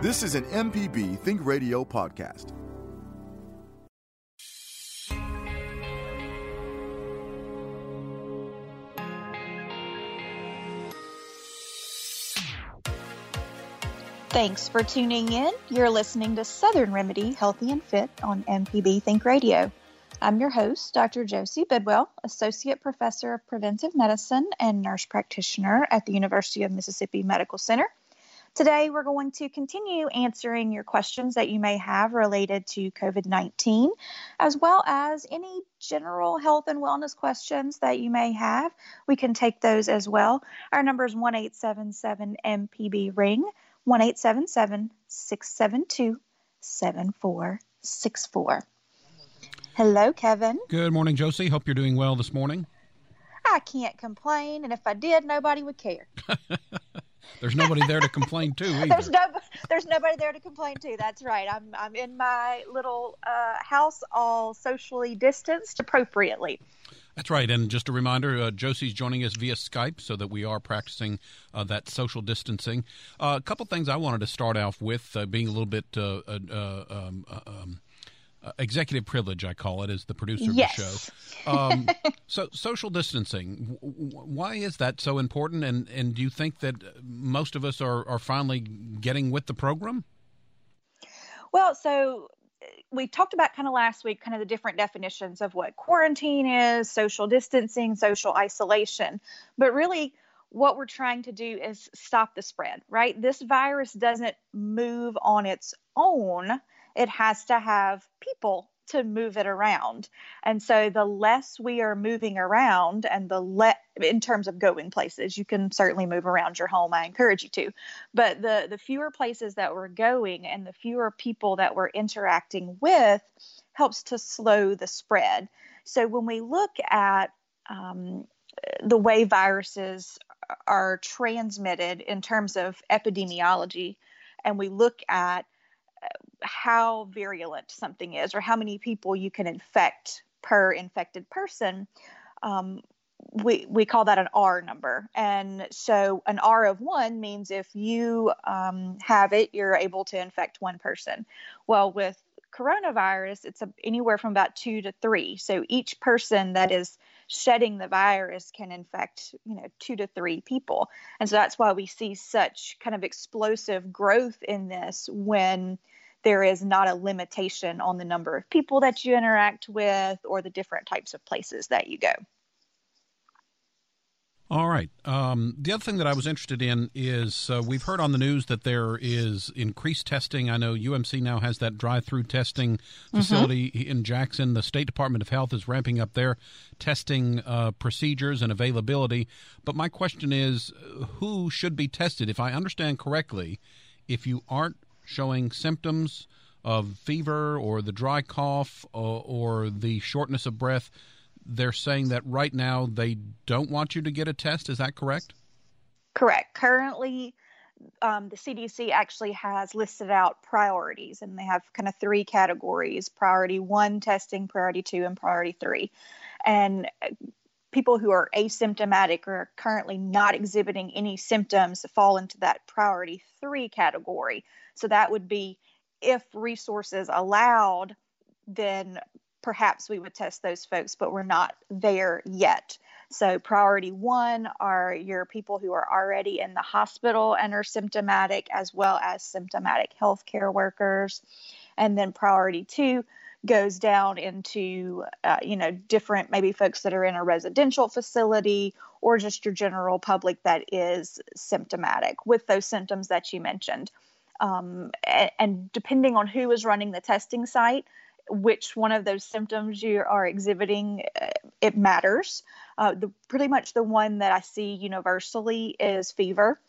This is an MPB Think Radio podcast. Thanks for tuning in. You're listening to Southern Remedy Healthy and Fit on MPB Think Radio. I'm your host, Dr. Josie Bidwell, Associate Professor of Preventive Medicine and Nurse Practitioner at the University of Mississippi Medical Center. Today, we're going to continue answering your questions that you may have related to COVID-19, as well as any general health and wellness questions that you may have. We can take those as well. Our number is 1-877-MPB-RING, 1-877-672-7464. Hello, Kevin. Good morning, Josie. Hope you're doing well this morning. I can't complain, and if I did, nobody would care. There's nobody there to complain to either. There's nobody there to complain to. That's right. I'm in my little house, all socially distanced appropriately. That's right. And just a reminder, Josie's joining us via Skype so that we are practicing that social distancing. A couple things I wanted to start off with, being a little bit executive privilege, I call it, as the producer of the show. So social distancing, why is that so important? And do you think that most of us are finally getting with the program? Well, so we talked about kind of last week, kind of the different definitions of what quarantine is, social distancing, social isolation, but really what we're trying to do is stop the spread, right? This virus doesn't move on its own. It has to have people to move it around. And so the less we are moving around and in terms of going places, you can certainly move around your home. I encourage you to, but the fewer places that we're going and the fewer people that we're interacting with helps to slow the spread. So when we look at the way viruses are transmitted in terms of epidemiology, and we look at how virulent something is or how many people you can infect per infected person, we call that an R number. And so an R of 1 means if you have it, you're able to infect one person. Well, with coronavirus, it's anywhere from about 2 to 3. So each person that is shedding the virus can infect, 2 to 3 people. And so that's why we see such kind of explosive growth in this when there is not a limitation on the number of people that you interact with or the different types of places that you go. All right. The other thing that I was interested in is we've heard on the news that there is increased testing. I know UMC now has that drive-through testing facility in Jackson. The State Department of Health is ramping up their testing procedures and availability. But my question is, who should be tested? If I understand correctly, if you aren't showing symptoms of fever or the dry cough or the shortness of breath, they're saying that right now they don't want you to get a test. Is that correct? Correct. Currently, the CDC actually has listed out priorities, and they have kind of 3 categories: priority 1 testing, priority 2, and priority 3. And people who are asymptomatic or are currently not exhibiting any symptoms fall into that priority 3 category. So that would be, if resources allowed, then perhaps we would test those folks, but we're not there yet. So priority 1 are your people who are already in the hospital and are symptomatic, as well as symptomatic healthcare workers. And then priority 2 goes down into, different, maybe folks that are in a residential facility or just your general public that is symptomatic with those symptoms that you mentioned. And depending on who is running the testing site, which one of those symptoms you are exhibiting, it matters. Pretty much the one that I see universally is fever.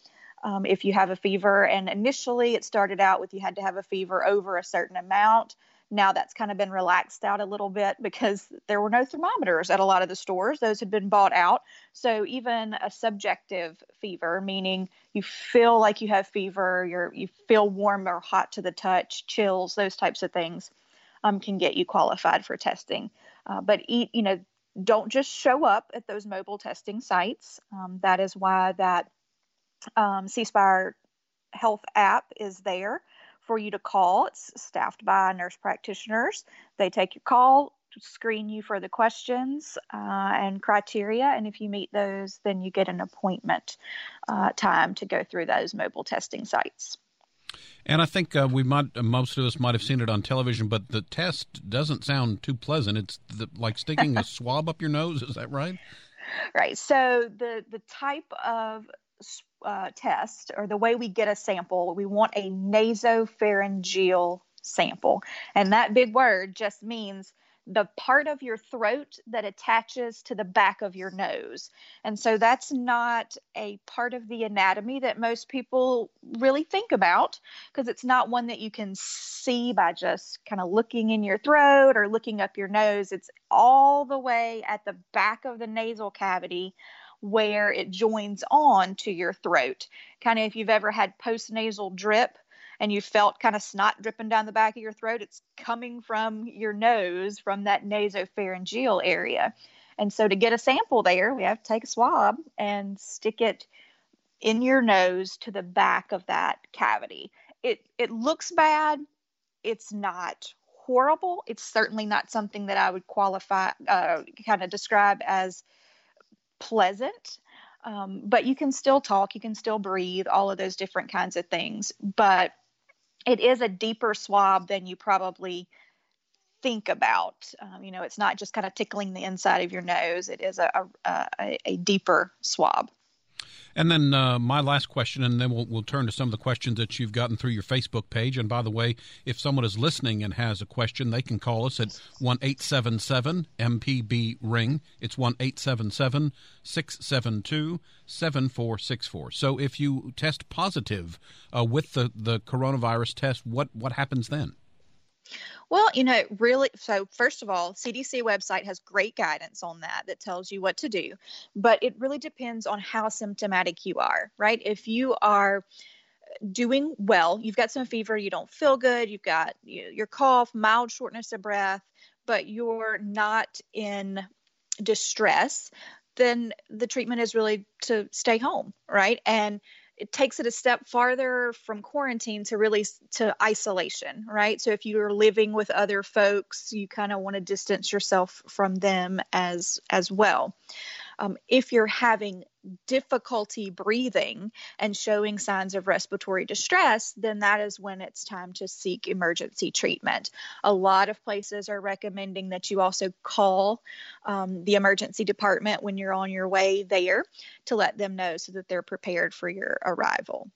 if you have a fever. And initially it started out with you had to have a fever over a certain amount. Now that's kind of been relaxed out a little bit because there were no thermometers at a lot of the stores. Those had been bought out. So even a subjective fever, meaning you feel like you have fever, you feel warm or hot to the touch, chills, those types of things, can get you qualified for testing. But don't just show up at those mobile testing sites. That is why that C-SPIRE health app is there for you to call. It's staffed by nurse practitioners. They take your call, screen you for the questions and criteria, and if you meet those, then you get an appointment time to go through those mobile testing sites. And I think most of us might have seen it on television, but the test doesn't sound too pleasant. It's like sticking a swab up your nose. Is that right? Right. So the type of test, or the way we get a sample, we want a nasopharyngeal sample. And that big word just means the part of your throat that attaches to the back of your nose. And so that's not a part of the anatomy that most people really think about, because it's not one that you can see by just kind of looking in your throat or looking up your nose. It's all the way at the back of the nasal cavity, where it joins on to your throat. Kind of if you've ever had postnasal drip and you felt kind of snot dripping down the back of your throat, it's coming from your nose, from that nasopharyngeal area. And so to get a sample there, we have to take a swab and stick it in your nose to the back of that cavity. It looks bad. It's not horrible. It's certainly not something that I would qualify, kind of describe as pleasant, but you can still talk, you can still breathe, all of those different kinds of things. But it is a deeper swab than you probably think about. It's not just kind of tickling the inside of your nose. It is a deeper swab. And then my last question, and then we'll turn to some of the questions that you've gotten through your Facebook page. And by the way, if someone is listening and has a question, they can call us at 1-877-MPB-RING. It's 1-877-672-7464. So if you test positive with the coronavirus test, what happens then? Well, so first of all, CDC website has great guidance on that tells you what to do, but it really depends on how symptomatic you are, right? If you are doing well, you've got some fever, you don't feel good, you've got your cough, mild shortness of breath, but you're not in distress, then the treatment is really to stay home, right? And it takes it a step farther from quarantine to really to isolation, right? So if you're living with other folks, you kind of want to distance yourself from them as well. If you're having difficulty breathing and showing signs of respiratory distress, then that is when it's time to seek emergency treatment. A lot of places are recommending that you also call the emergency department when you're on your way there to let them know so that they're prepared for your arrival.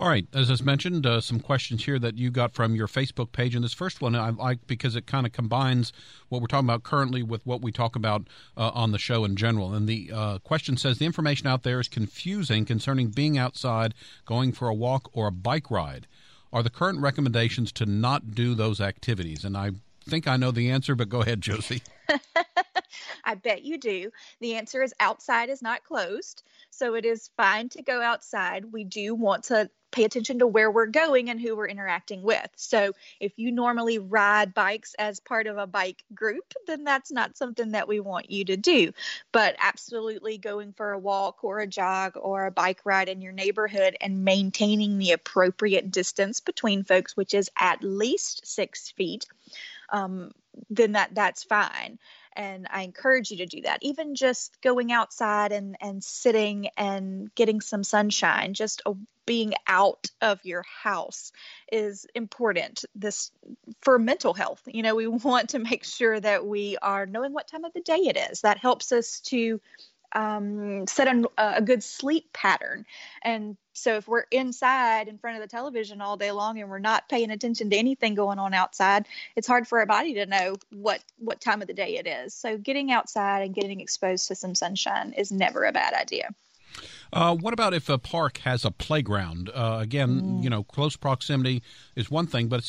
All right. As I mentioned, some questions here that you got from your Facebook page. And this first one I like because it kind of combines what we're talking about currently with what we talk about on the show in general. And the question says, the information out there is confusing concerning being outside, going for a walk or a bike ride. Are the current recommendations to not do those activities? And I think I know the answer, but go ahead, Josie. I bet you do. The answer is outside is not closed. So it is fine to go outside. We do want to pay attention to where we're going and who we're interacting with. So if you normally ride bikes as part of a bike group, then that's not something that we want you to do. But absolutely going for a walk or a jog or a bike ride in your neighborhood and maintaining the appropriate distance between folks, which is at least 6 feet, then that's fine. And I encourage you to do that. Even just going outside and sitting and getting some sunshine, just being out of your house is important for mental health. We want to make sure that we are knowing what time of the day it is. That helps us to set a good sleep pattern. And so if we're inside in front of the television all day long and we're not paying attention to anything going on outside, it's hard for our body to know what time of the day it is. So getting outside and getting exposed to some sunshine is never a bad idea. What about if a park has a playground? Again, you know, close proximity is one thing, but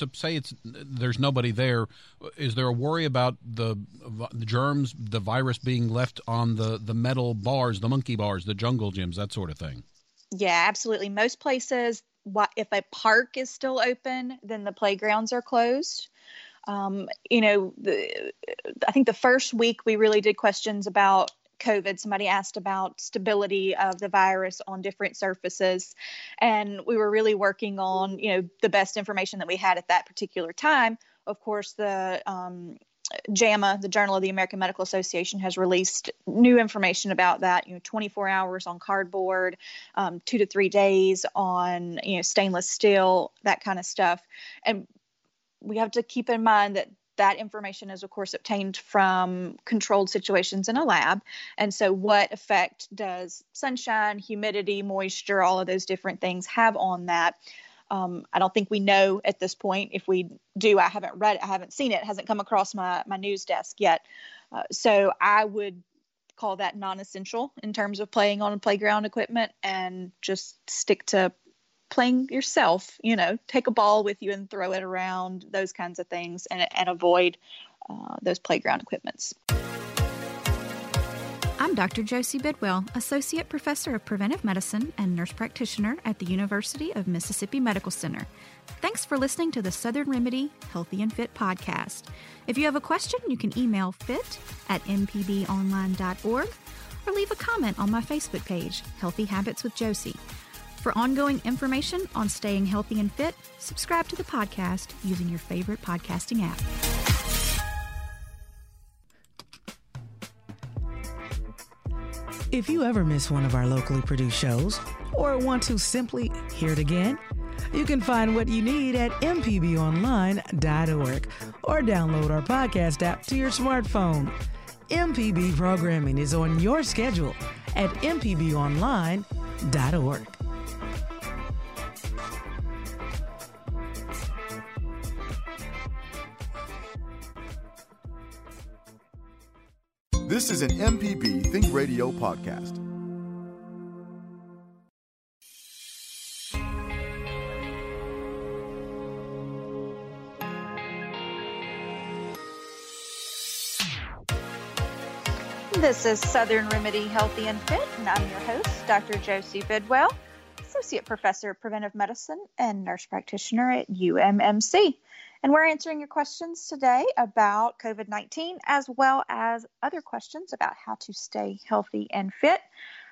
there's nobody there. Is there a worry about the germs, the virus being left on the metal bars, the monkey bars, the jungle gyms, that sort of thing? Yeah, absolutely. Most places, if a park is still open, then the playgrounds are closed. I think the first week we really did questions about COVID. Somebody asked about stability of the virus on different surfaces. And we were really working on, the best information that we had at that particular time. Of course, the JAMA, the Journal of the American Medical Association, has released new information about that, 24 hours on cardboard, 2 to 3 days on, stainless steel, that kind of stuff. And we have to keep in mind that that information is, of course, obtained from controlled situations in a lab. And so what effect does sunshine, humidity, moisture, all of those different things have on that? I don't think we know at this point. If we do, I haven't read it. I haven't seen it. It hasn't come across my news desk yet. So I would call that non-essential in terms of playing on playground equipment, and just stick to playing yourself, take a ball with you and throw it around, those kinds of things, and avoid those playground equipments. I'm Dr. Josie Bidwell, Associate Professor of Preventive Medicine and Nurse Practitioner at the University of Mississippi Medical Center. Thanks for listening to the Southern Remedy Healthy and Fit podcast. If you have a question, you can email fit@mpbonline.org or leave a comment on my Facebook page, Healthy Habits with Josie. For ongoing information on staying healthy and fit, subscribe to the podcast using your favorite podcasting app. If you ever miss one of our locally produced shows or want to simply hear it again, you can find what you need at mpbonline.org or download our podcast app to your smartphone. MPB programming is on your schedule at mpbonline.org. This is an MPB Think Radio podcast. This is Southern Remedy Healthy and Fit, and I'm your host, Dr. Josie Bidwell, Associate Professor of Preventive Medicine and Nurse Practitioner at UMMC. And we're answering your questions today about COVID-19, as well as other questions about how to stay healthy and fit.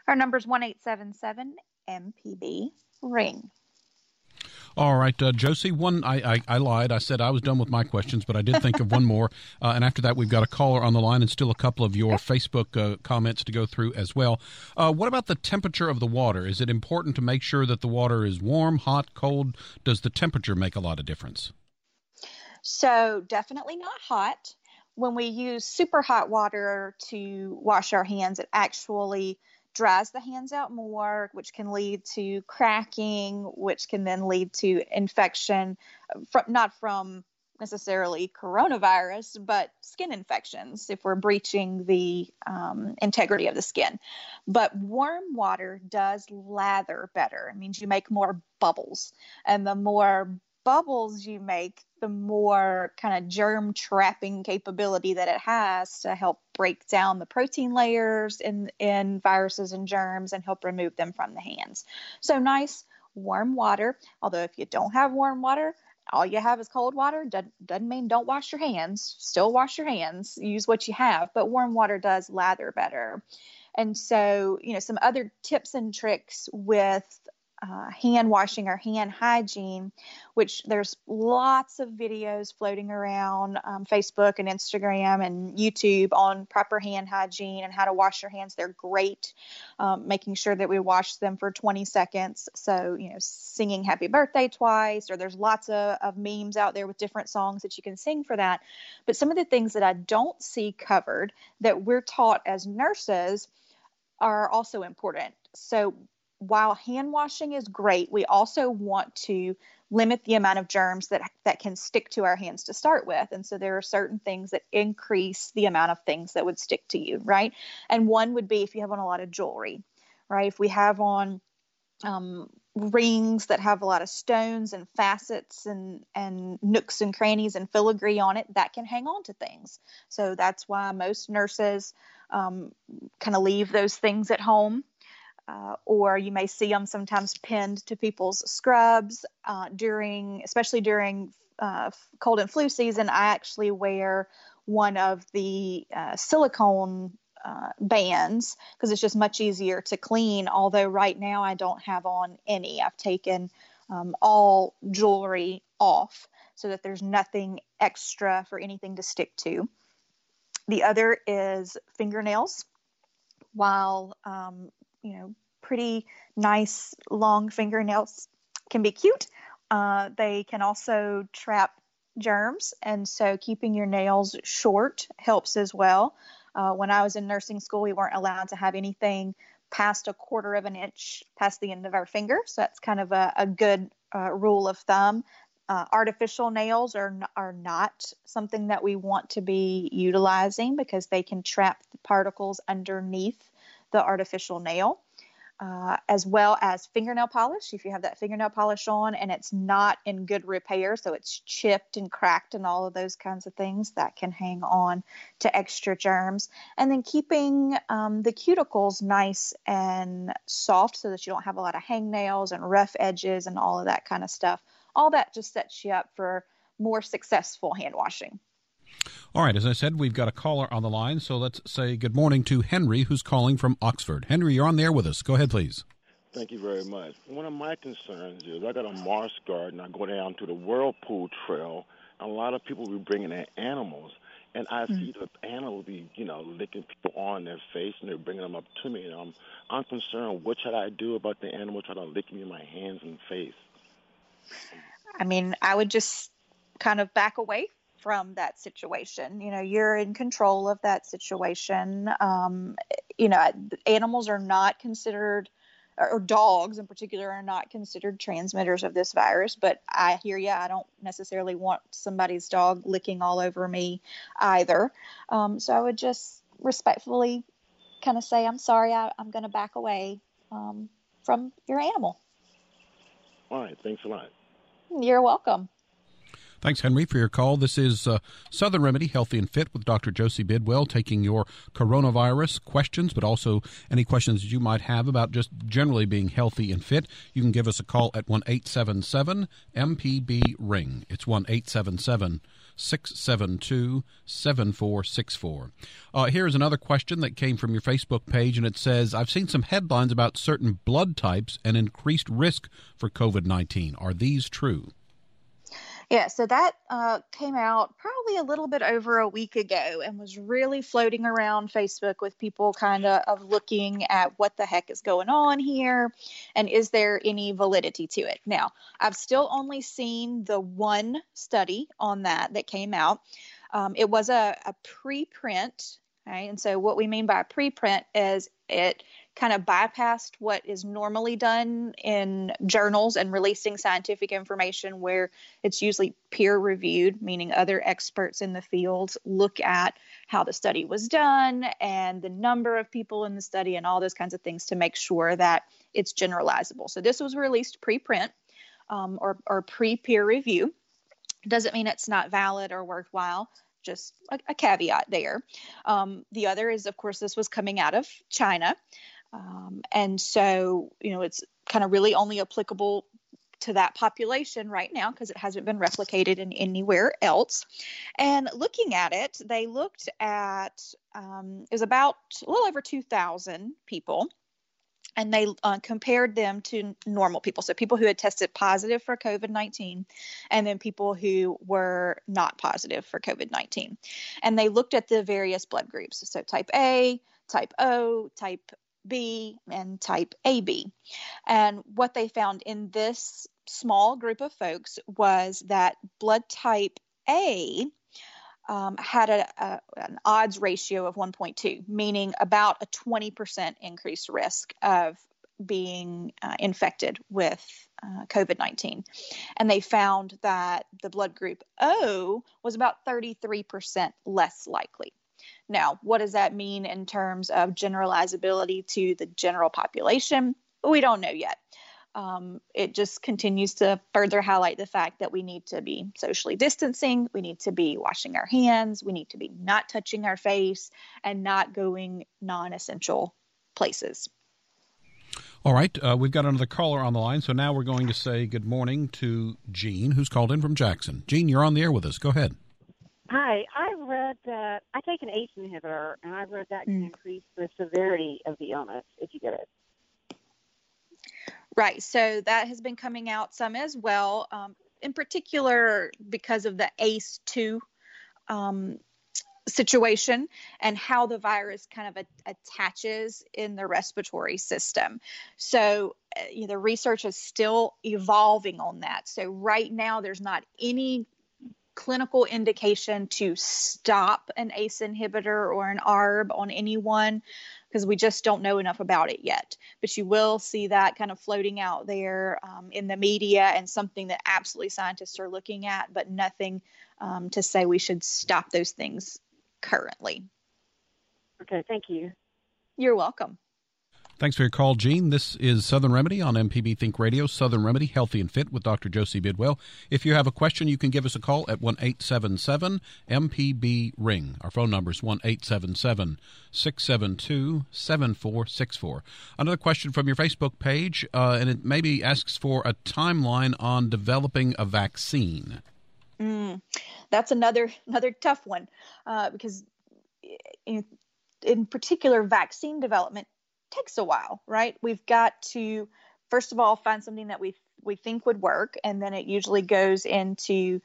Our number is 1-877-MPB-RING. All right, Josie, I lied. I said I was done with my questions, but I did think of one more. And after that, we've got a caller on the line and still a couple of your Facebook comments to go through as well. What about the temperature of the water? Is it important to make sure that the water is warm, hot, cold? Does the temperature make a lot of difference? So definitely not hot. When we use super hot water to wash our hands, it actually dries the hands out more, which can lead to cracking, which can then lead to infection, not from necessarily coronavirus, but skin infections if we're breaching the integrity of the skin. But warm water does lather better. It means you make more bubbles, and the more bubbles you make, the more kind of germ trapping capability that it has to help break down the protein layers in viruses and germs and help remove them from the hands. So nice warm water. Although if you don't have warm water, all you have is cold water, doesn't mean don't wash your hands. Still wash your hands, use what you have, but warm water does lather better. And so, some other tips and tricks with hand washing or hand hygiene, which there's lots of videos floating around Facebook and Instagram and YouTube on proper hand hygiene and how to wash your hands. They're great, making sure that we wash them for 20 seconds. So, singing happy birthday twice, or there's lots of memes out there with different songs that you can sing for that. But some of the things that I don't see covered that we're taught as nurses are also important. So while hand washing is great, we also want to limit the amount of germs that can stick to our hands to start with. And so there are certain things that increase the amount of things that would stick to you, right? And one would be if you have on a lot of jewelry, right? If we have on rings that have a lot of stones and facets and nooks and crannies and filigree on it, that can hang on to things. So that's why most nurses kind of leave those things at home. Or you may see them sometimes pinned to people's scrubs especially during cold and flu season. I actually wear one of the silicone bands because it's just much easier to clean. Although right now I don't have on any. I've taken all jewelry off so that there's nothing extra for anything to stick to. The other is fingernails. While pretty nice long fingernails can be cute, they can also trap germs. And so keeping your nails short helps as well. When I was in nursing school, we weren't allowed to have anything past 1/4 of an inch past the end of our finger. So that's kind of a good rule of thumb. Artificial nails are not something that we want to be utilizing because they can trap the particles underneath the artificial nail, as well as fingernail polish. If you have that fingernail polish on and it's not in good repair, so it's chipped and cracked and all of those kinds of things, that can hang on to extra germs. And then keeping the cuticles nice and soft so that you don't have a lot of hangnails and rough edges and all of that kind of stuff. All that just sets you up for more successful hand washing. All right. As I said, we've got a caller on the line, so let's say good morning to Henry, who's calling from Oxford. Henry, you're on the air with us. Go ahead, please. Thank you very much. One of my concerns is I got a marsh garden. I go down to the Whirlpool Trail, and a lot of people be bringing their animals, and I see the animals be, licking people on their face, and they're bringing them up to me, and I'm concerned. What should I do about the animal trying to lick me in my hands and face? I mean, I would just kind of back away from that situation. You're in control of that situation. Animals are not considered, or dogs in particular, are not considered transmitters of this virus. But I hear you. I don't necessarily want somebody's dog licking all over me either. So I would just respectfully kind of say, I'm sorry, I'm going to back away from your animal. All right. Thanks a lot. You're welcome. Thanks, Henry, for your call. This is Southern Remedy, Healthy and Fit, with Dr. Josie Bidwell, taking your coronavirus questions, but also any questions you might have about just generally being healthy and fit. You can give us a call at 1-877-MPB-RING. It's 1-877-672-7464. Here's another question that came from your Facebook page, and it says, I've seen some headlines about certain blood types and increased risk for COVID-19. Are these true? Yeah, so that came out probably a little bit over a week ago and was really floating around Facebook with people kind of looking at what the heck is going on here and is there any validity to it. Now, I've still only seen the one study on that came out. It was a preprint, right? And so what we mean by preprint is it kind of bypassed what is normally done in journals and releasing scientific information where it's usually peer reviewed, meaning other experts in the field look at how the study was done and the number of people in the study and all those kinds of things to make sure that it's generalizable. So this was released preprint or pre-peer review. Doesn't mean it's not valid or worthwhile. Just a caveat there. The other is, of course, this was coming out of China. And so, it's kind of really only applicable to that population right now because it hasn't been replicated in anywhere else. And looking at it, they looked at, it was about a little over 2,000 people, and they compared them to normal people. So people who had tested positive for COVID-19 and then people who were not positive for COVID-19. And they looked at the various blood groups. So type A, type O, type B, and type AB. And what they found in this small group of folks was that blood type A had an odds ratio of 1.2, meaning about a 20% increased risk of being infected with COVID-19. And they found that the blood group O was about 33% less likely. Now, what does that mean in terms of generalizability to the general population? We don't know yet. It just continues to further highlight the fact that we need to be socially distancing, we need to be washing our hands, we need to be not touching our face, and not going non-essential places. All right, we've got another caller on the line, so now we're going to say good morning to Jean, who's called in from Jackson. Jean, you're on the air with us. Go ahead. Hi, I read that I take an ACE inhibitor, and I read that can increase the severity of the illness if you get it. Right. So that has been coming out some as well, in particular because of the ACE2 situation and how the virus kind of attaches in the respiratory system. So the research is still evolving on that. So right now there's not any clinical indication to stop an ACE inhibitor or an ARB on anyone, because we just don't know enough about it yet. But you will see that kind of floating out there in the media, and something that absolutely scientists are looking at, but nothing to say we should stop those things currently. Okay, thank you. You're welcome. Thanks for your call, Jean. This is Southern Remedy on MPB Think Radio, Southern Remedy, Healthy and Fit with Dr. Josie Bidwell. If you have a question, you can give us a call at 1-877-MPB-RING. Our phone number is 1-877-672-7464. Another question from your Facebook page, and it maybe asks for a timeline on developing a vaccine. That's another tough one, because in particular, vaccine development takes a while, right? We've got to, first of all, find something that we think would work, and then it usually goes into,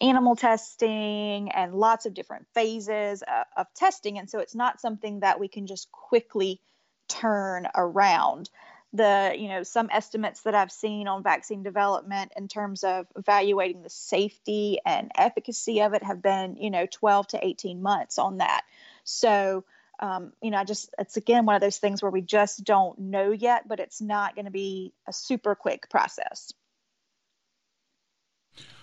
animal testing and lots of different phases of testing. And so it's not something that we can just quickly turn around. Some estimates that I've seen on vaccine development in terms of evaluating the safety and efficacy of it have been, 12 to 18 months on that. So it's again, one of those things where we just don't know yet, but it's not going to be a super quick process.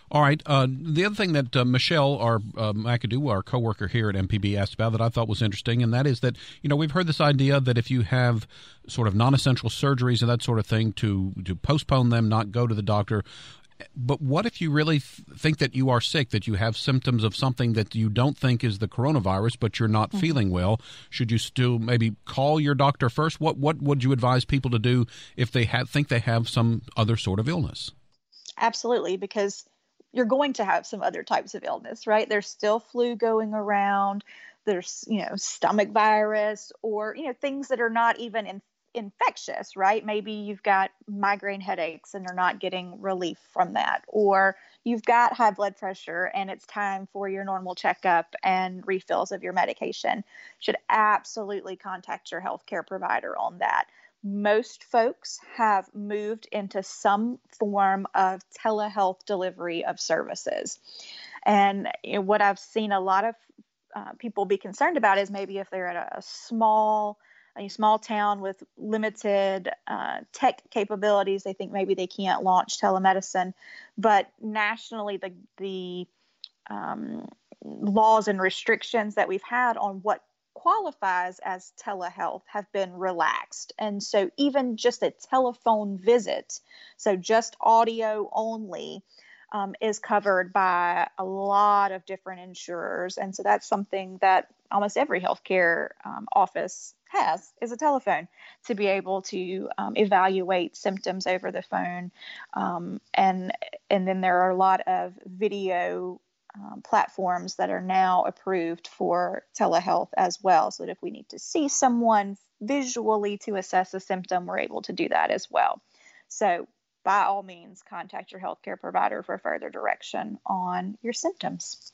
All right. The other thing that Michelle McAdoo, our coworker here at MPB, asked about that I thought was interesting, and that is that, we've heard this idea that if you have sort of non-essential surgeries and that sort of thing, to postpone them, not go to the doctor. But what if you really think that you are sick, that you have symptoms of something that you don't think is the coronavirus, but you're not feeling well? Should you still maybe call your doctor first? What would you advise people to do if they think they have some other sort of illness? Absolutely, because you're going to have some other types of illness, right? There's still flu going around. There's, stomach virus or, things that are not even infectious, right? Maybe you've got migraine headaches and you're not getting relief from that, or you've got high blood pressure and it's time for your normal checkup and refills of your medication. Should absolutely contact your healthcare provider on that. Most folks have moved into some form of telehealth delivery of services. And what I've seen a lot of people be concerned about is maybe if they're at a small town with limited tech capabilities, they think maybe they can't launch telemedicine. But nationally, the laws and restrictions that we've had on what qualifies as telehealth have been relaxed. And so even just a telephone visit, so just audio only, is covered by a lot of different insurers. And so that's something that almost every healthcare office has, is a telephone to be able to evaluate symptoms over the phone. And then there are a lot of video platforms that are now approved for telehealth as well, so that if we need to see someone visually to assess a symptom, we're able to do that as well. So by all means, contact your healthcare provider for further direction on your symptoms.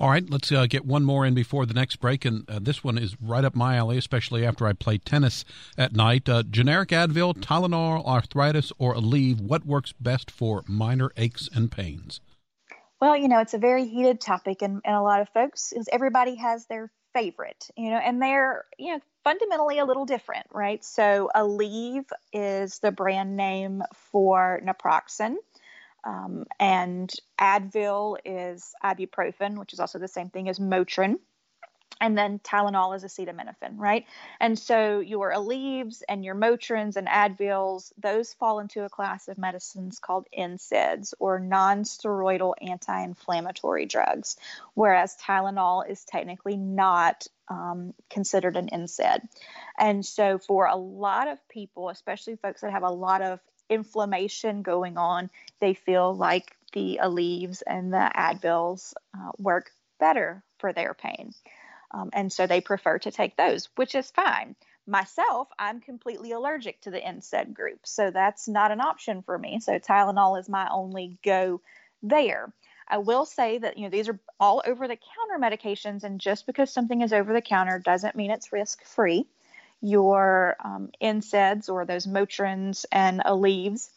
All right, let's get one more in before the next break, and this one is right up my alley, especially after I play tennis at night. Generic Advil, Tylenol, arthritis, or Aleve, what works best for minor aches and pains? Well, it's a very heated topic, and a lot of folks, because everybody has their favorite, and they're, fundamentally a little different, right? So Aleve is the brand name for naproxen. And Advil is ibuprofen, which is also the same thing as Motrin. And then Tylenol is acetaminophen, right? And so your Aleves and your Motrins and Advils, those fall into a class of medicines called NSAIDs, or non-steroidal anti-inflammatory drugs, whereas Tylenol is technically not considered an NSAID. And so for a lot of people, especially folks that have a lot of inflammation going on, they feel like the Aleves and the Advils work better for their pain. And so they prefer to take those, which is fine. Myself, I'm completely allergic to the NSAID group, so that's not an option for me. So Tylenol is my only go there. I will say that, you know, these are all over-the-counter medications, and just because something is over-the-counter doesn't mean it's risk-free. Your NSAIDs, or those Motrins and Aleves,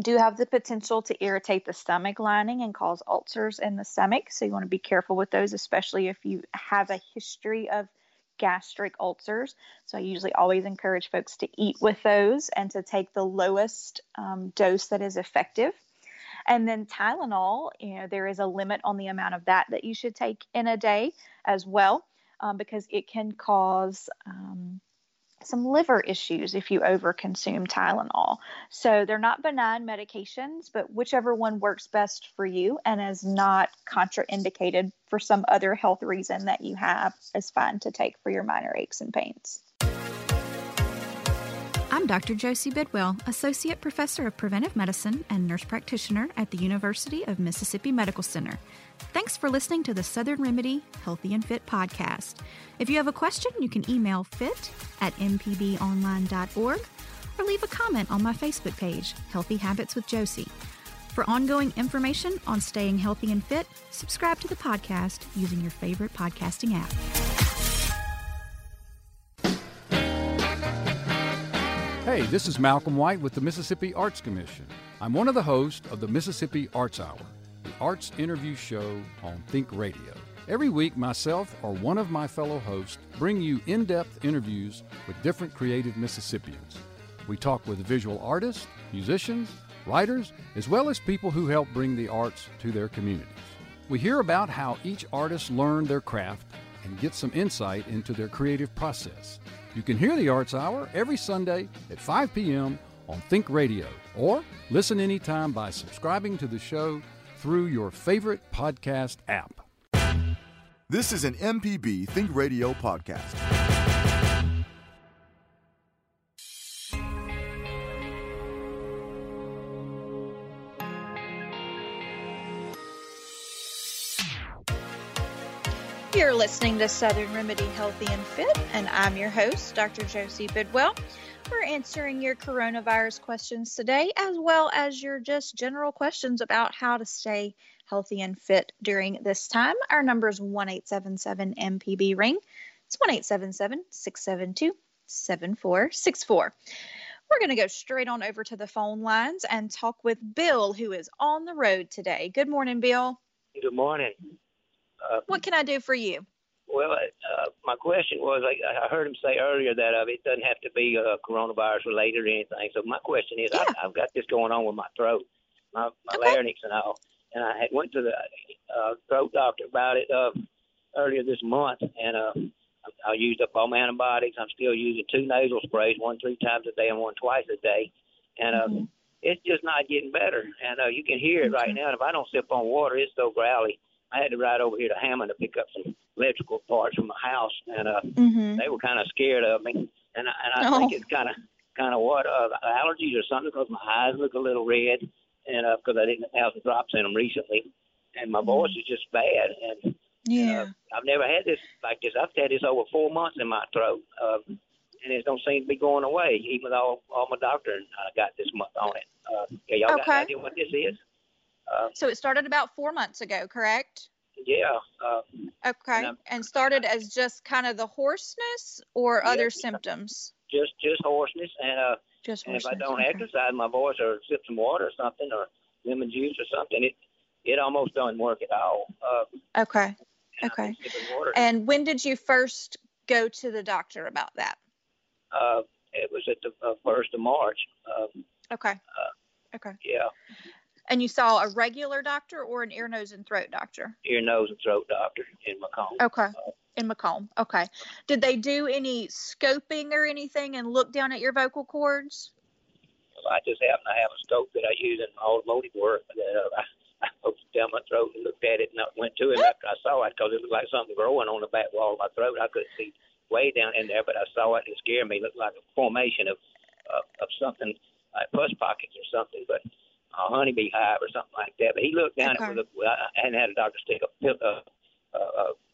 do have the potential to irritate the stomach lining and cause ulcers in the stomach. So you want to be careful with those, especially if you have a history of gastric ulcers. So I usually always encourage folks to eat with those and to take the lowest dose that is effective. And then Tylenol, you know, there is a limit on the amount of that you should take in a day as well, because it can cause some liver issues if you overconsume Tylenol. So they're not benign medications, but whichever one works best for you and is not contraindicated for some other health reason that you have is fine to take for your minor aches and pains. I'm Dr. Josie Bidwell, Associate Professor of Preventive Medicine and Nurse Practitioner at the University of Mississippi Medical Center. Thanks for listening to the Southern Remedy Healthy and Fit podcast. If you have a question, you can email fit@mpbonline.org or leave a comment on my Facebook page, Healthy Habits with Josie. For ongoing information on staying healthy and fit, subscribe to the podcast using your favorite podcasting app. Hey, this is Malcolm White with the Mississippi Arts Commission. I'm one of the hosts of the Mississippi Arts Hour, the arts interview show on Think Radio. Every week, myself or one of my fellow hosts bring you in-depth interviews with different creative Mississippians. We talk with visual artists, musicians, writers, as well as people who help bring the arts to their communities. We hear about how each artist learned their craft and get some insight into their creative process. You can hear the Arts Hour every Sunday at 5 p.m. on Think Radio, or listen anytime by subscribing to the show through your favorite podcast app. This is an MPB Think Radio podcast. You're listening to Southern Remedy Healthy and Fit, and I'm your host, Dr. Josie Bidwell. We're answering your coronavirus questions today, as well as your just general questions about how to stay healthy and fit during this time. Our number is 1-877-MPB-RING. It's 1-877-672-7464. We're going to go straight on over to the phone lines and talk with Bill, who is on the road today. Good morning, Bill. Good morning. What can I do for you? Well, my question was, I heard him say earlier that it doesn't have to be coronavirus related or anything. So my question is, yeah. I've got this going on with my throat, my okay. larynx and all. And I had went to the throat doctor about it earlier this month, and I used up all my antibiotics. I'm still using 2 nasal sprays, one 3 times a day and one twice a day. And it's just not getting better. And you can hear it right now. And if I don't sip on water, it's so growly. I had to ride over here to Hammond to pick up some electrical parts from my house, and they were kind of scared of me. And I think it's kind of what allergies or something, because my eyes look a little red, and because I didn't have some drops in them recently, and my voice is just bad. And I've never had this like this. I've had this over 4 months in my throat, and it don't seem to be going away. Even though all my doctor got this month on it. Y'all got an idea what this is? So it started about 4 months ago, correct? Yeah. And started as just kind of the hoarseness or other symptoms? Just hoarseness. And if I don't exercise my voice or sip some water or something, or lemon juice or something, it almost doesn't work at all. And when did you first go to the doctor about that? It was at the 1st of March. Yeah. And you saw a regular doctor or an ear, nose, and throat doctor? Ear, nose, and throat doctor in Macomb. Okay. In Macomb. Okay. Did they do any scoping or anything and look down at your vocal cords? Well, I just happen to have a scope that I use in automotive work. I poked down my throat and looked at it, and I went to him after I saw it because it looked like something growing on the back wall of my throat. I couldn't see way down in there, but I saw it and it scared me. It looked like a formation of something, like pus pockets or something, but a honeybee hive or something like that. But he looked down at it with I hadn't had a doctor stick a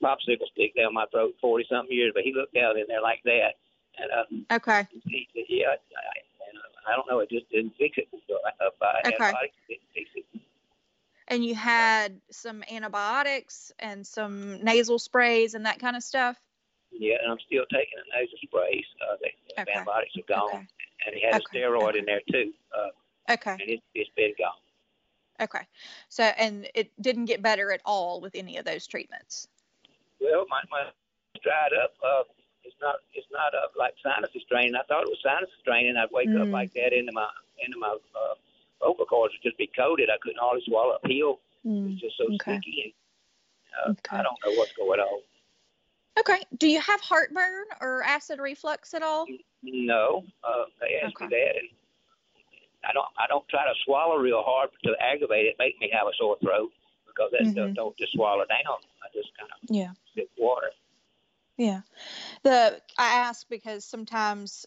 popsicle stick down my throat 40-something years, but he looked out in there like that. And I don't know. It just didn't fix it. Antibiotics didn't fix it. And you had some antibiotics and some nasal sprays and that kind of stuff? Yeah, and I'm still taking the nasal sprays. The antibiotics are gone. Okay. And he had a steroid in there, too. And it's been gone. Okay. So, and it didn't get better at all with any of those treatments? Well, my dried up. It's not like sinus strain. I thought it was sinus strain, and I'd wake up like that into my vocal cords would just be coated. I couldn't hardly swallow a pill. It was just so sticky. And, I don't know what's going on. Okay. Do you have heartburn or acid reflux at all? No. They asked me that, and I don't try to swallow real hard to aggravate it, make me have a sore throat, because that stuff don't just swallow down. I just kind of sip water. Yeah. I ask because sometimes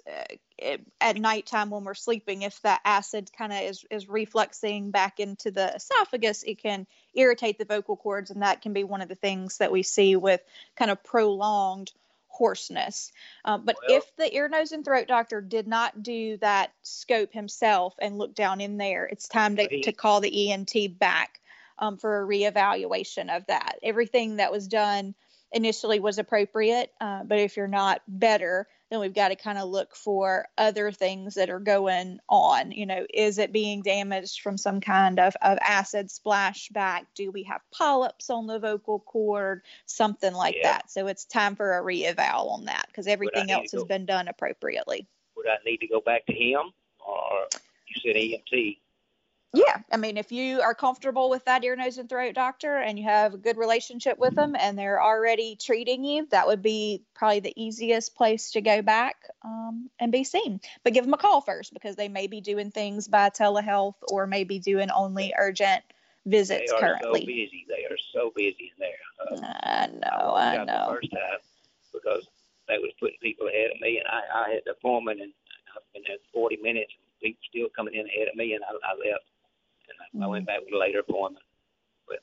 at nighttime when we're sleeping, if that acid kind of is refluxing back into the esophagus, it can irritate the vocal cords, and that can be one of the things that we see with kind of prolonged hoarseness. But if the ear, nose, and throat doctor did not do that scope himself and look down in there, it's time to call the ENT back for a reevaluation of that. Everything that was done initially was appropriate, but if you're not better, then we've got to kind of look for other things that are going on. You know, is it being damaged from some kind of acid splashback? Do we have polyps on the vocal cord? Something like that. So it's time for a re-eval on that because everything else has been done appropriately. Would I need to go back to him, or you said EMT? Yeah. I mean, if you are comfortable with that ear, nose, and throat doctor and you have a good relationship with them and they're already treating you, that would be probably the easiest place to go back and be seen. But give them a call first because they may be doing things by telehealth or maybe doing only urgent visits currently. They are so busy in there. I know. The first time because they was putting people ahead of me and I had an appointment and I've been there 40 minutes. People still coming in ahead of me and I left. I went back with a later appointment with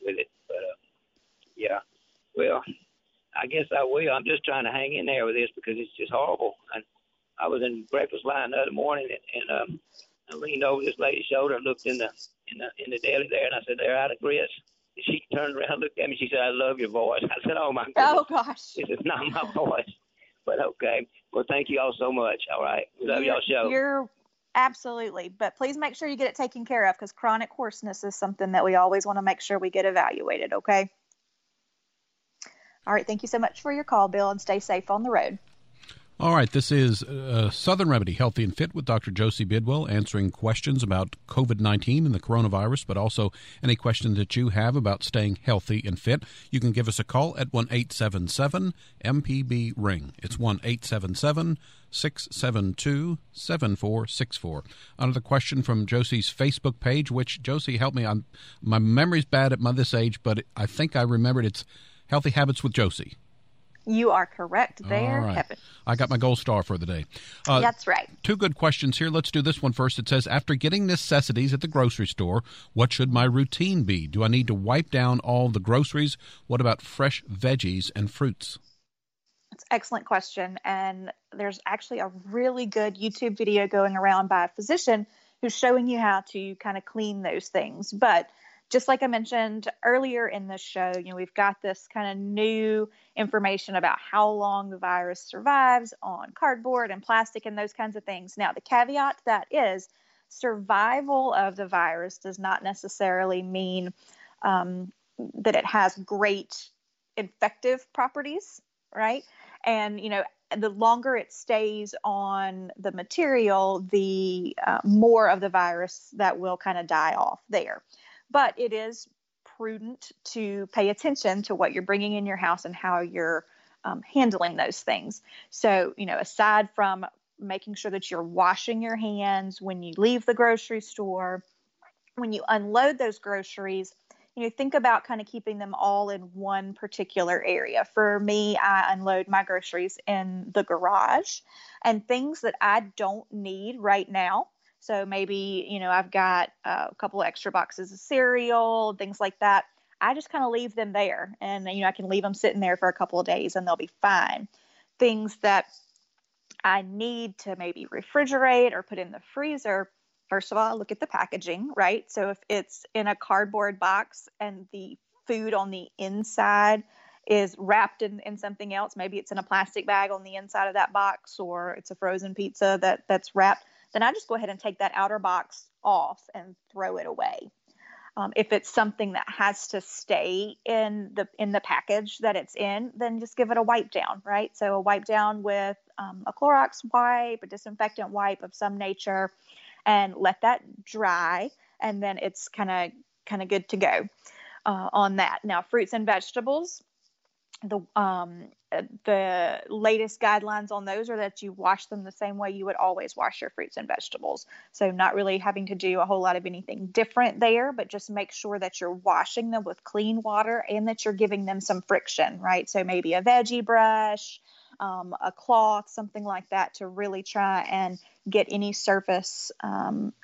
it. But, yeah, well, I guess I will. I'm just trying to hang in there with this because it's just horrible. I was in breakfast line the other morning, and I leaned over this lady's shoulder and looked in the deli there, and I said, they're out of grits. And she turned around and looked at me. She said, I love your voice. I said, oh, my God. Oh, gosh. This is not my voice. But, okay. Well, thank you all so much. All right. We love y'all's show. Absolutely. But please make sure you get it taken care of because chronic hoarseness is something that we always want to make sure we get evaluated. Okay. All right. Thank you so much for your call, Bill, and stay safe on the road. All right. This is Southern Remedy Healthy and Fit with Dr. Josie Bidwell answering questions about COVID-19 and the coronavirus, but also any questions that you have about staying healthy and fit. You can give us a call at 1-877-MPB-RING. It's 1-877-672-7464. Another question from Josie's Facebook page, which, Josie, help me. My memory's bad at this age, but I think I remembered it's Healthy Habits with Josie. You are correct there, right. Kevin. I got my gold star for the day. That's right. Two good questions here. Let's do this one first. It says, after getting necessities at the grocery store, what should my routine be? Do I need to wipe down all the groceries? What about fresh veggies and fruits? That's an excellent question. And there's actually a really good YouTube video going around by a physician who's showing you how to kind of clean those things. But just like I mentioned earlier in this show, you know, we've got this kind of new information about how long the virus survives on cardboard and plastic and those kinds of things. Now, the caveat to that is survival of the virus does not necessarily mean that it has great infective properties, right? And, you know, the longer it stays on the material, the more of the virus that will kind of die off there. But it is prudent to pay attention to what you're bringing in your house and how you're handling those things. So, you know, aside from making sure that you're washing your hands when you leave the grocery store, when you unload those groceries, you know, think about kind of keeping them all in one particular area. For me, I unload my groceries in the garage and things that I don't need right now. So maybe, you know, I've got a couple extra boxes of cereal, things like that. I just kind of leave them there and, you know, I can leave them sitting there for a couple of days and they'll be fine. Things that I need to maybe refrigerate or put in the freezer, first of all, look at the packaging, right? So if it's in a cardboard box and the food on the inside is wrapped in something else, maybe it's in a plastic bag on the inside of that box, or it's a frozen pizza that's wrapped, then I just go ahead and take that outer box off and throw it away. If it's something that has to stay in the package that it's in, then just give it a wipe down, right? So a wipe down with a Clorox wipe, a disinfectant wipe of some nature, and let that dry, and then it's kind of good to go on that. Now, fruits and vegetables, the latest guidelines on those are that you wash them the same way you would always wash your fruits and vegetables. So not really having to do a whole lot of anything different there, but just make sure that you're washing them with clean water and that you're giving them some friction, right? So maybe a veggie brush, a cloth, something like that, to really try and get any surface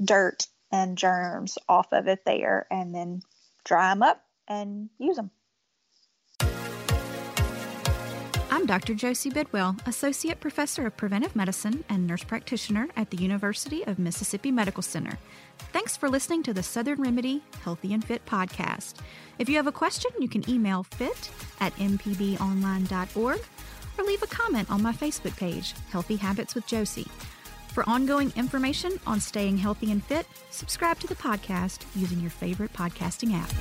dirt and germs off of it there, and then dry them up and use them. I'm Dr. Josie Bidwell, Associate Professor of Preventive Medicine and Nurse Practitioner at the University of Mississippi Medical Center. Thanks for listening to the Southern Remedy Healthy and Fit podcast. If you have a question, you can email fit@mpbonline.org or leave a comment on my Facebook page, Healthy Habits with Josie. For ongoing information on staying healthy and fit, subscribe to the podcast using your favorite podcasting app.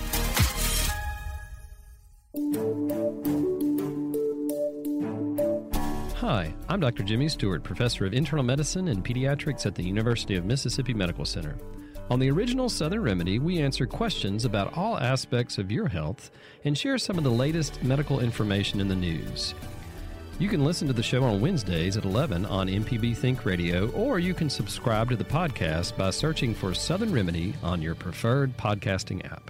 Hi, I'm Dr. Jimmy Stewart, Professor of Internal Medicine and Pediatrics at the University of Mississippi Medical Center. On the original Southern Remedy, we answer questions about all aspects of your health and share some of the latest medical information in the news. You can listen to the show on Wednesdays at 11 on MPB Think Radio, or you can subscribe to the podcast by searching for Southern Remedy on your preferred podcasting app.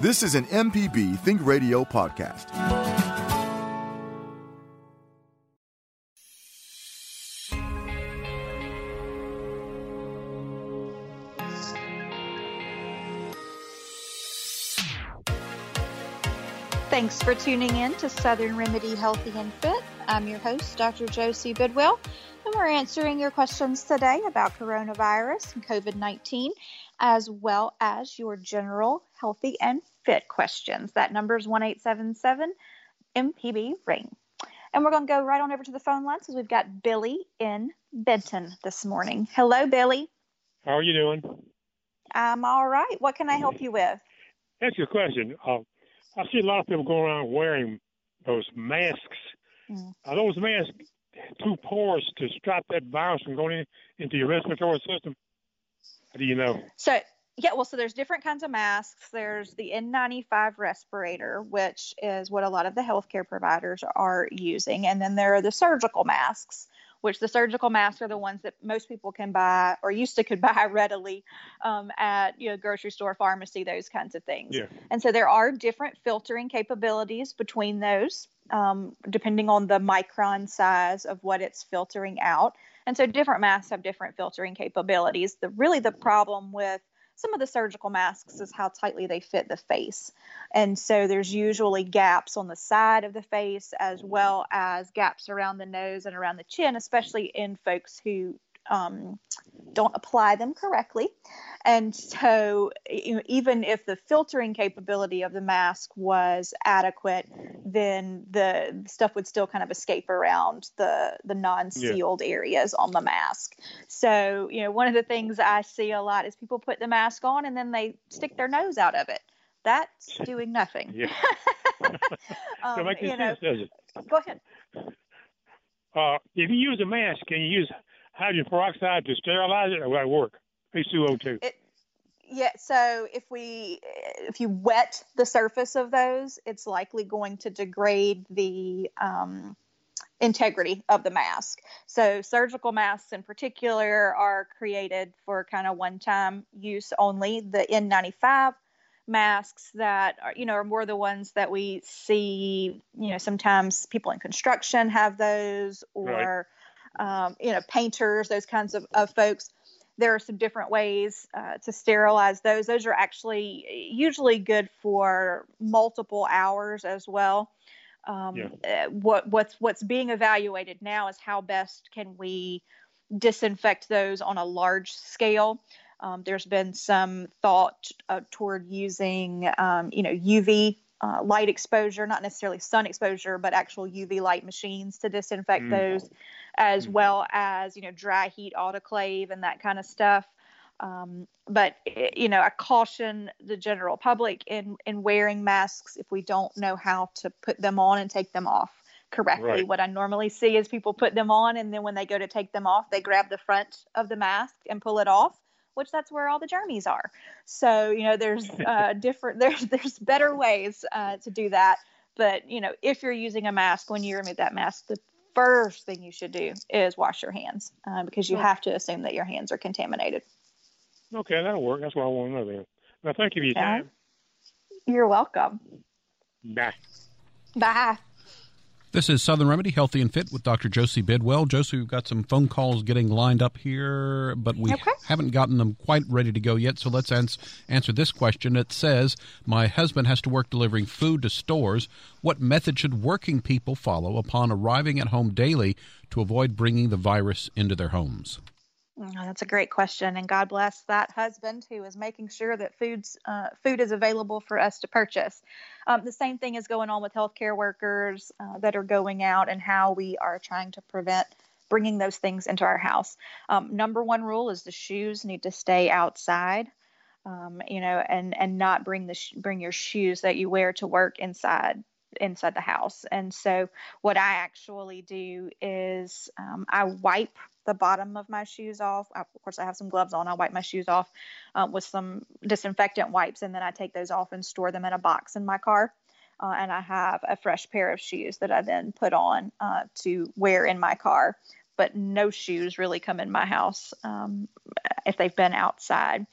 This is an MPB Think Radio podcast. Thanks for tuning in to Southern Remedy Healthy and Fit. I'm your host, Dr. Josie Bidwell, and we're answering your questions today about coronavirus and COVID-19, as well as your general healthy and fit questions. That number is 1-877-MPB-RING. And we're going to go right on over to the phone lines because we've got Billy in Benton this morning. Hello, Billy. How are you doing? I'm all right. What can I help you with? That's your question. I see a lot of people going around wearing those masks. Are those masks too porous to stop that virus from going into your respiratory system? How do you know? So there's different kinds of masks. There's the N95 respirator, which is what a lot of the healthcare providers are using. And then there are the surgical masks, which the surgical masks are the ones that most people can buy or could buy readily at grocery store, pharmacy, those kinds of things. Yeah. And so there are different filtering capabilities between those depending on the micron size of what it's filtering out. And so different masks have different filtering capabilities. The problem with some of the surgical masks is how tightly they fit the face. And so there's usually gaps on the side of the face as well as gaps around the nose and around the chin, especially in folks who don't apply them correctly. And so even if the filtering capability of the mask was adequate, then the stuff would still kind of escape around the non-sealed areas on the mask. So, one of the things I see a lot is people put the mask on and then they stick their nose out of it. That's doing nothing. Yeah. Go ahead. If you use a mask, can you use hydrogen peroxide to sterilize it, or would that work? H2O2. Yeah, so if you wet the surface of those, it's likely going to degrade the integrity of the mask. So surgical masks in particular are created for kind of one-time use only. The N95 masks that are more the ones that we see, sometimes people in construction have those, or, right, painters, those kinds of folks. There are some different ways to sterilize those. Those are actually usually good for multiple hours as well. What's being evaluated now is how best can we disinfect those on a large scale. There's been some thought toward using, UV light exposure, not necessarily sun exposure, but actual UV light machines to disinfect those, as well as, dry heat autoclave and that kind of stuff. But I caution the general public in wearing masks if we don't know how to put them on and take them off correctly. Right. What I normally see is people put them on, and then when they go to take them off, they grab the front of the mask and pull it off, which that's where all the germs are. So, there's there's better ways to do that. But, if you're using a mask, when you remove that mask, the first thing you should do is wash your hands because you have to assume that your hands are contaminated. Okay, that'll work. That's what I want to know then. Now, thank you for your time. You're welcome. Bye. Bye. This is Southern Remedy, Healthy and Fit, with Dr. Josie Bidwell. Josie, we've got some phone calls getting lined up here, but we haven't gotten them quite ready to go yet, so let's answer this question. It says, my husband has to work delivering food to stores. What method should working people follow upon arriving at home daily to avoid bringing the virus into their homes? Oh, that's a great question, and God bless that husband who is making sure that food is available for us to purchase. The same thing is going on with healthcare workers that are going out, and how we are trying to prevent bringing those things into our house. Number one rule is the shoes need to stay outside, and not bring your shoes that you wear to work inside the house. And so what I actually do is I wipe the bottom of my shoes off. Of course, I have some gloves on. I wipe my shoes off with some disinfectant wipes, and then I take those off and store them in a box in my car. And I have a fresh pair of shoes that I then put on to wear in my car. But no shoes really come in my house if they've been outside.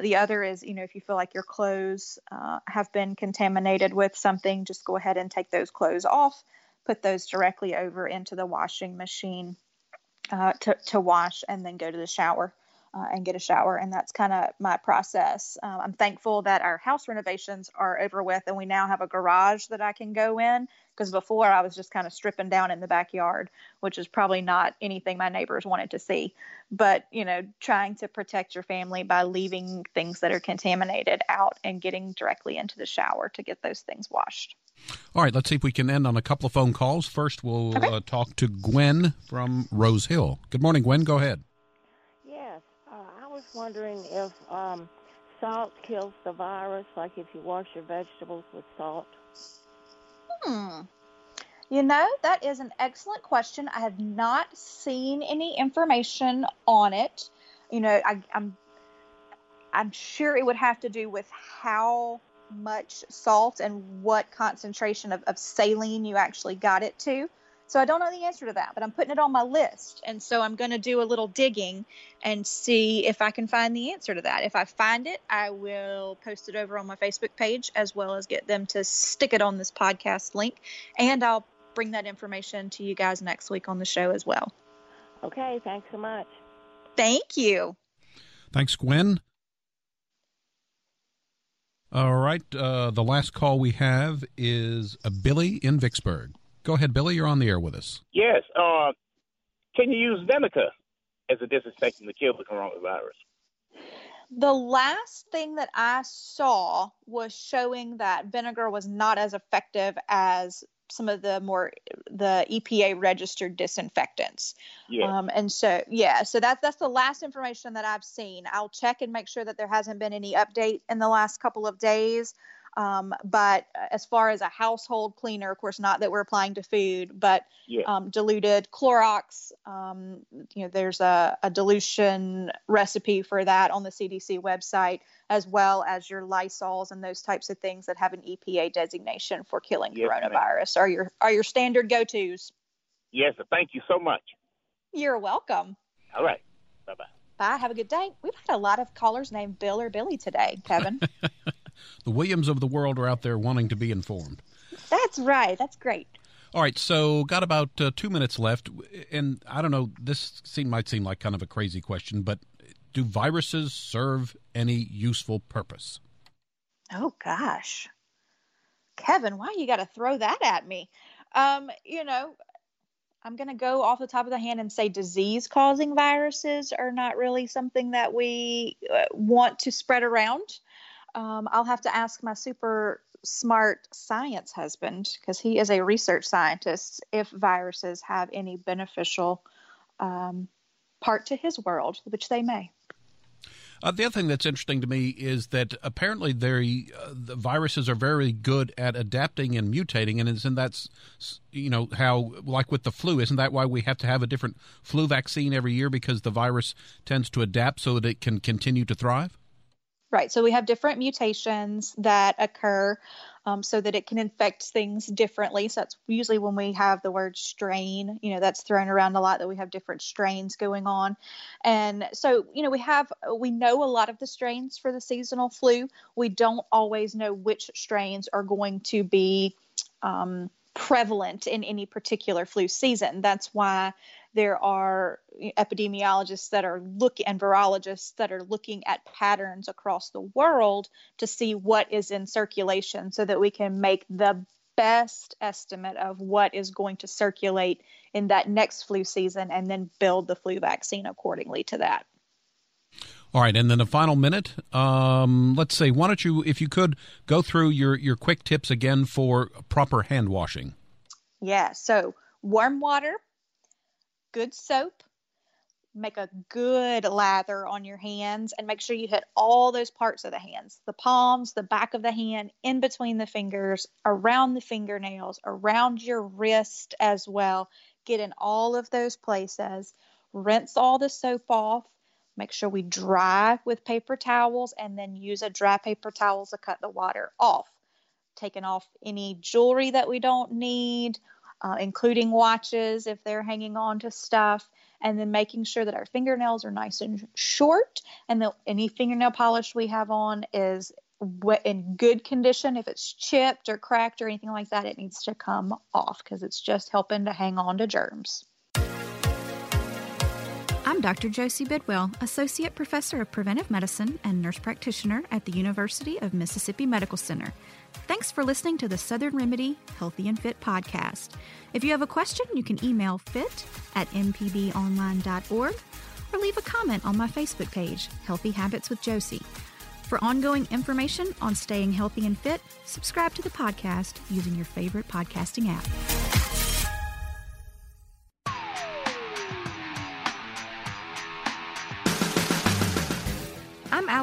The other is, if you feel like your clothes have been contaminated with something, just go ahead and take those clothes off, put those directly over into the washing machine to wash, and then go to the shower and get a shower. And that's kind of my process. I'm thankful that our house renovations are over with, and we now have a garage that I can go in. Because before I was just kind of stripping down in the backyard, which is probably not anything my neighbors wanted to see. But, trying to protect your family by leaving things that are contaminated out and getting directly into the shower to get those things washed. All right, let's see if we can end on a couple of phone calls. First, we'll talk to Gwen from Rose Hill. Good morning, Gwen. Go ahead. Yes, I was wondering if salt kills the virus, like if you wash your vegetables with salt. That is an excellent question. I have not seen any information on it. I'm sure it would have to do with how much salt and what concentration of saline you actually got it to. So I don't know the answer to that, but I'm putting it on my list. And so I'm going to do a little digging and see if I can find the answer to that. If I find it, I will post it over on my Facebook page, as well as get them to stick it on this podcast link. And I'll bring that information to you guys next week on the show as well. Okay, thanks so much. Thank you. Thanks, Gwen. All right, the last call we have is Billy in Vicksburg. Go ahead, Billy. You're on the air with us. Yes. Can you use vinegar as a disinfectant to kill the coronavirus? The last thing that I saw was showing that vinegar was not as effective as some of the EPA registered disinfectants. Yeah. So that's the last information that I've seen. I'll check and make sure that there hasn't been any update in the last couple of days. But as far as a household cleaner, of course, not that we're applying to food, but diluted Clorox, there's a dilution recipe for that on the CDC website, as well as your Lysols and those types of things that have an EPA designation for killing coronavirus are your standard go-tos. Yes, thank you so much. You're welcome. All right. Bye-bye. Bye. Have a good day. We've had a lot of callers named Bill or Billy today, Kevin. The Williams of the world are out there wanting to be informed. That's right. That's great. All right. So got about 2 minutes left. And I don't know, this might seem like kind of a crazy question, but do viruses serve any useful purpose? Oh, gosh. Kevin, why you got to throw that at me? I'm going to go off the top of the hand and say disease-causing viruses are not really something that we want to spread around. I'll have to ask my super smart science husband, because he is a research scientist, if viruses have any beneficial part to his world, which they may. The other thing that's interesting to me is that apparently the viruses are very good at adapting and mutating, and isn't that, how, like with the flu, isn't that why we have to have a different flu vaccine every year, because the virus tends to adapt so that it can continue to thrive? Right. So we have different mutations that occur so that it can infect things differently. So that's usually when we have the word strain, that's thrown around a lot, that we have different strains going on. And so, we know a lot of the strains for the seasonal flu. We don't always know which strains are going to be prevalent in any particular flu season. That's why there are epidemiologists and virologists that are looking at patterns across the world to see what is in circulation so that we can make the best estimate of what is going to circulate in that next flu season and then build the flu vaccine accordingly to that. All right. And then the final minute, let's say, why don't you, if you could, go through your quick tips again for proper hand washing. Yeah. So warm water, good soap, make a good lather on your hands, and make sure you hit all those parts of the hands, the palms, the back of the hand, in between the fingers, around the fingernails, around your wrist as well. Get in all of those places, rinse all the soap off, make sure we dry with paper towels, and then use a dry paper towel to cut the water off. Taking off any jewelry that we don't need, including watches if they're hanging on to stuff, and then making sure that our fingernails are nice and short, and that any fingernail polish we have on is in good condition. If it's chipped or cracked or anything like that, it needs to come off, because it's just helping to hang on to germs. I'm Dr. Josie Bidwell, Associate Professor of Preventive Medicine and Nurse Practitioner at the University of Mississippi Medical Center. Thanks for listening to the Southern Remedy Healthy and Fit podcast. If you have a question, you can email fit@mpbonline.org or leave a comment on my Facebook page, Healthy Habits with Josie. For ongoing information on staying healthy and fit, subscribe to the podcast using your favorite podcasting app.